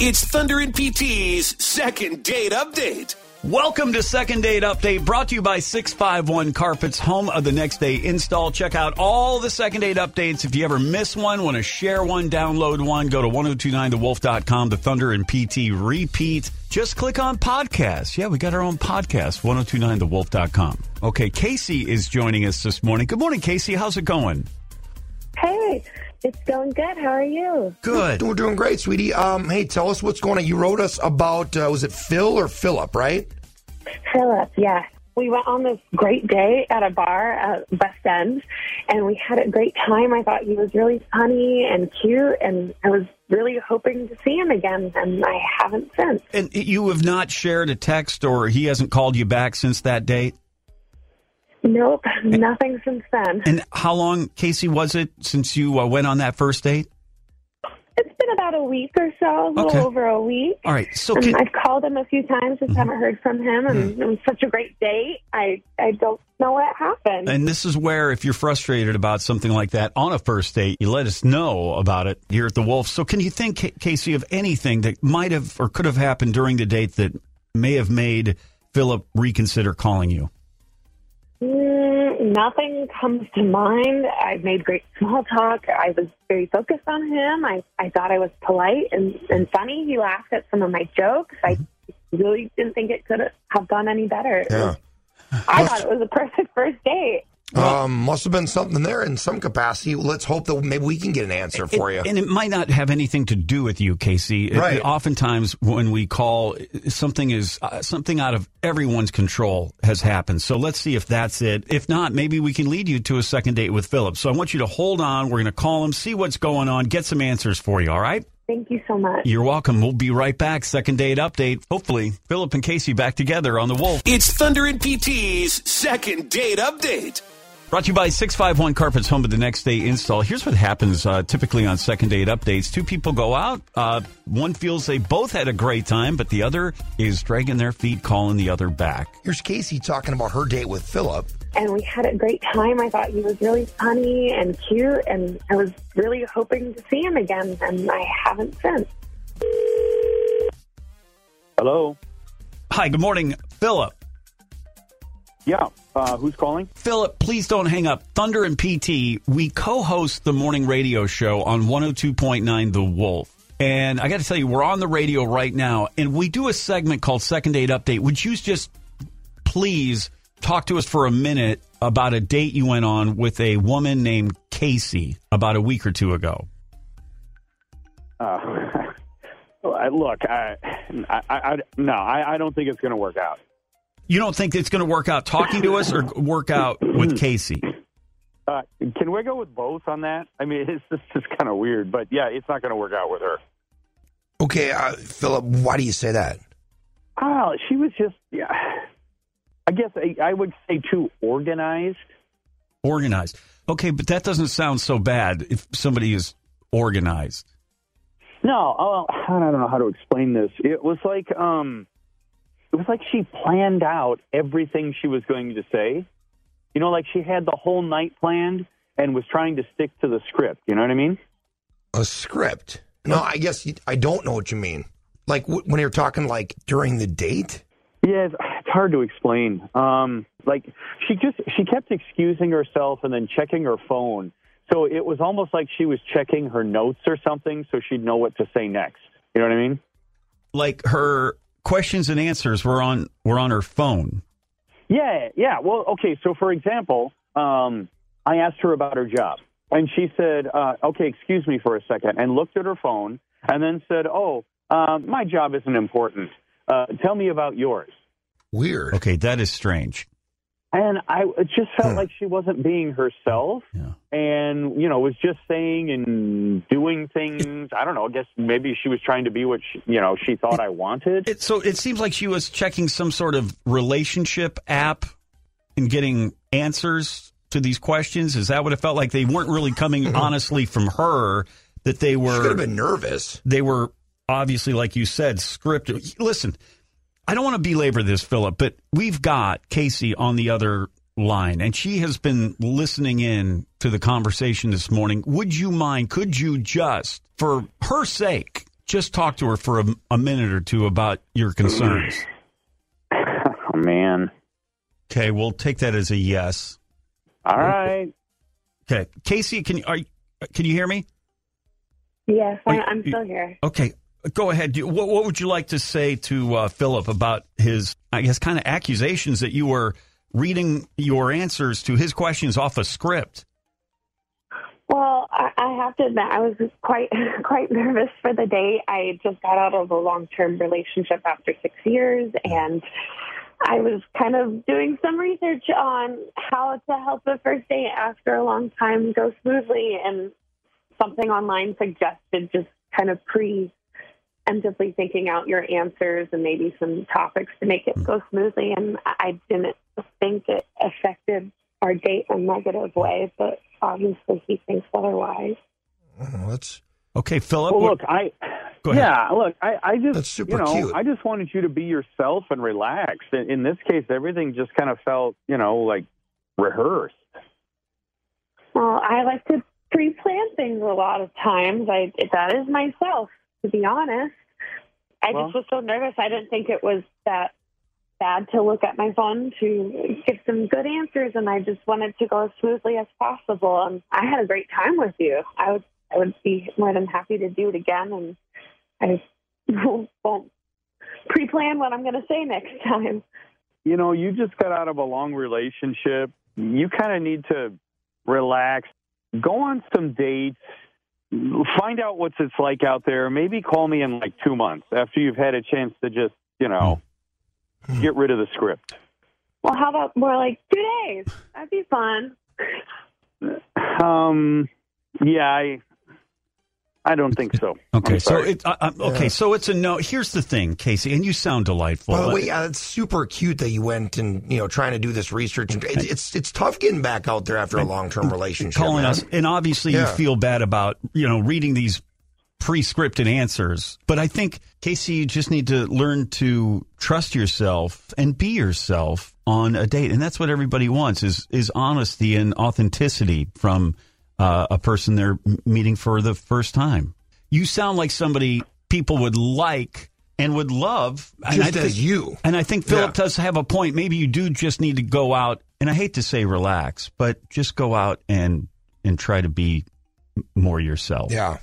It's Thunder and PT's Second Date Update. Welcome to Second Date Update, brought to you by 651 Carpets, home of the next day install. Check out all the Second Date Updates. If you ever miss one, want to share one, download one, go to 1029thewolf.com, the Thunder and PT repeat. Just click on podcast. Yeah, we got our own podcast, 1029thewolf.com. Okay, Casey is joining us this morning. Good morning, Casey. How's it going? Hey, it's going good. How are you? Good. We're doing great, sweetie. Hey, tell us what's going on. You wrote us about, was it Phil or Philip, right? Philip, yeah. We went on this great day at a bar at West End, and we had a great time. I thought he was really funny and cute, and I was really hoping to see him again, and I haven't since. And you have not shared a text, or he hasn't called you back since that date? Nope, nothing since then. And how long, Casey, was it since you went on that first date? It's been about a week or so, a little over a week. All right. So I've called him a few times, just haven't heard from him. And it was such a great date. I don't know what happened. And this is where, if you're frustrated about something like that on a first date, you let us know about it here at The Wolf. So can you think, Casey, of anything that might have or could have happened during the date that may have made Philip reconsider calling you? Nothing comes to mind. I made great small talk. I was very focused on him. I thought I was polite and funny. He laughed at some of my jokes. I really didn't think it could have gone any better. Yeah. I thought it was a perfect first date. Must have been something there in some capacity. Let's hope that maybe we can get an answer for you. And it might not have anything to do with you, Casey. Right. Oftentimes when we call, something out of everyone's control has happened. So let's see if that's it. If not, maybe we can lead you to a second date with Philip. So I want you to hold on. We're going to call him, see what's going on, get some answers for you, all right? Thank you so much. You're welcome. We'll be right back. Second Date Update. Hopefully, Philip and Casey back together on The Wolf. It's Thunder and PT's Second Date Update. Brought to you by 651 Carpets, home of the next day install. Here's what happens typically on Second Date Updates. Two people go out. One feels they both had a great time, but the other is dragging their feet, calling the other back. Here's Casey talking about her date with Philip. And we had a great time. I thought he was really funny and cute, and I was really hoping to see him again, and I haven't since. Hello. Hi, good morning, Philip. Yeah, who's calling? Philip, please don't hang up. Thunder and PT, we co-host the morning radio show on 102.9 The Wolf. And I got to tell you, we're on the radio right now, and we do a segment called Second Date Update. Would you just please talk to us for a minute about a date you went on with a woman named Casey about a week or two ago? Look, I don't think it's going to work out. You don't think it's going to work out talking to us or work out with Casey? Can we go with both on that? I mean, it's just kind of weird, but yeah, it's not going to work out with her. Okay, Philip, why do you say that? Oh, she was just, yeah, I guess I would say too organized. Organized. Okay, but that doesn't sound so bad if somebody is organized. No, I don't know how to explain this. It was like she planned out everything she was going to say. You know, like she had the whole night planned and was trying to stick to the script. You know what I mean? A script? No, I guess I don't know what you mean. Like when you're talking like during the date? Yeah, it's hard to explain. Like she kept excusing herself and then checking her phone. So it was almost like she was checking her notes or something so she'd know what to say next. You know what I mean? Like her questions and answers were on her phone. Yeah. Well, okay. So, for example, I asked her about her job, and she said, "Okay, excuse me for a second," and looked at her phone, and then said, "Oh, my job isn't important. Tell me about yours." Weird. Okay, that is strange. And it just felt like she wasn't being herself and, you know, was just saying and doing things. I don't know. I guess maybe she was trying to be what, she thought I wanted. So it seems like she was checking some sort of relationship app and getting answers to these questions. Is that what it felt like? They weren't really coming honestly from her, that they were. She could have been nervous. They were obviously, like you said, scripted. Listen, I don't want to belabor this, Philip, but we've got Casey on the other line, and she has been listening in to the conversation this morning. Would you mind, could you just, for her sake, just talk to her for a minute or two about your concerns? Oh, man. Okay, we'll take that as a yes. All right. Okay. Casey, can you hear me? Yes, I'm still here. Okay. Go ahead. What would you like to say to Philip about his, I guess, kind of accusations that you were reading your answers to his questions off a script? Well, I have to admit, I was quite nervous for the date. I just got out of a long-term relationship after 6 years, and I was kind of doing some research on how to help the first date after a long time go smoothly, and something online suggested just kind of preemptively thinking out your answers and maybe some topics to make it go smoothly. And I didn't think it affected our date in a negative way, but obviously he thinks otherwise. Well, that's okay, Philip. Well, look, go ahead. I just, that's super cute. I just wanted you to be yourself and relax. In this case, everything just kind of felt, like rehearsed. Well, I like to pre-plan things a lot of times. That is myself. To be honest, I just was so nervous. I didn't think it was that bad to look at my phone to get some good answers, and I just wanted to go as smoothly as possible. And I had a great time with you. I would be more than happy to do it again, and I won't pre-plan what I'm going to say next time. You just got out of a long relationship. You kind of need to relax, go on some dates. Find out what it's like out there. Maybe call me in 2 months after you've had a chance to just, get rid of the script. Well, how about more like 2 days? That'd be fun. I don't think so. Okay, so it's a no. Here's the thing, Casey, and you sound delightful. By the way, it's super cute that you went and trying to do this research. And it's tough getting back out there after a long-term relationship. Calling us, and obviously you feel bad about reading these pre-scripted answers. But I think, Casey, you just need to learn to trust yourself and be yourself on a date, and that's what everybody wants is honesty and authenticity from. A person they're meeting for the first time. You sound like somebody people would like and would love. Just as you. And I think Philip does have a point. Maybe you do just need to go out, and I hate to say relax, but just go out and try to be more yourself. Yeah.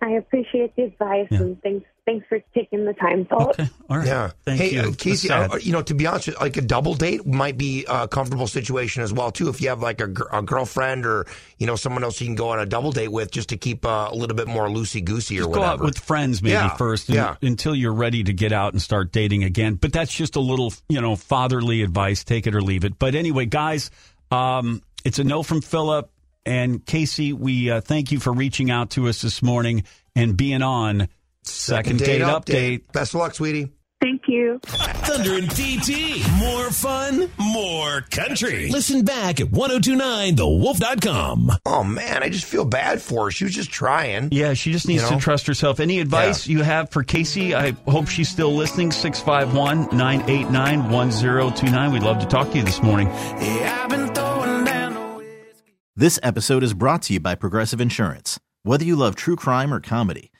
I appreciate the advice, and thanks for taking the time, Philip. Okay. All right. Yeah. Thank you. Casey, to be honest, a double date might be a comfortable situation as well, too. If you have a girlfriend or, someone else you can go on a double date with just to keep a little bit more loosey-goosey or whatever. Go out with friends maybe first until you're ready to get out and start dating again. But that's just a little, fatherly advice. Take it or leave it. But anyway, guys, it's a no from Philip. And Casey, we thank you for reaching out to us this morning and being on Second Date Update. Best of luck, sweetie. Thank you. Thunder and TT. More fun, more country. Listen back at 1029thewolf.com. Oh, man, I just feel bad for her. She was just trying. Yeah, she just needs to trust herself. Any advice you have for Casey? I hope she's still listening. 651-989-1029. We'd love to talk to you this morning. Yeah, I've been throwing down the whiskey. This episode is brought to you by Progressive Insurance. Whether you love true crime or comedy,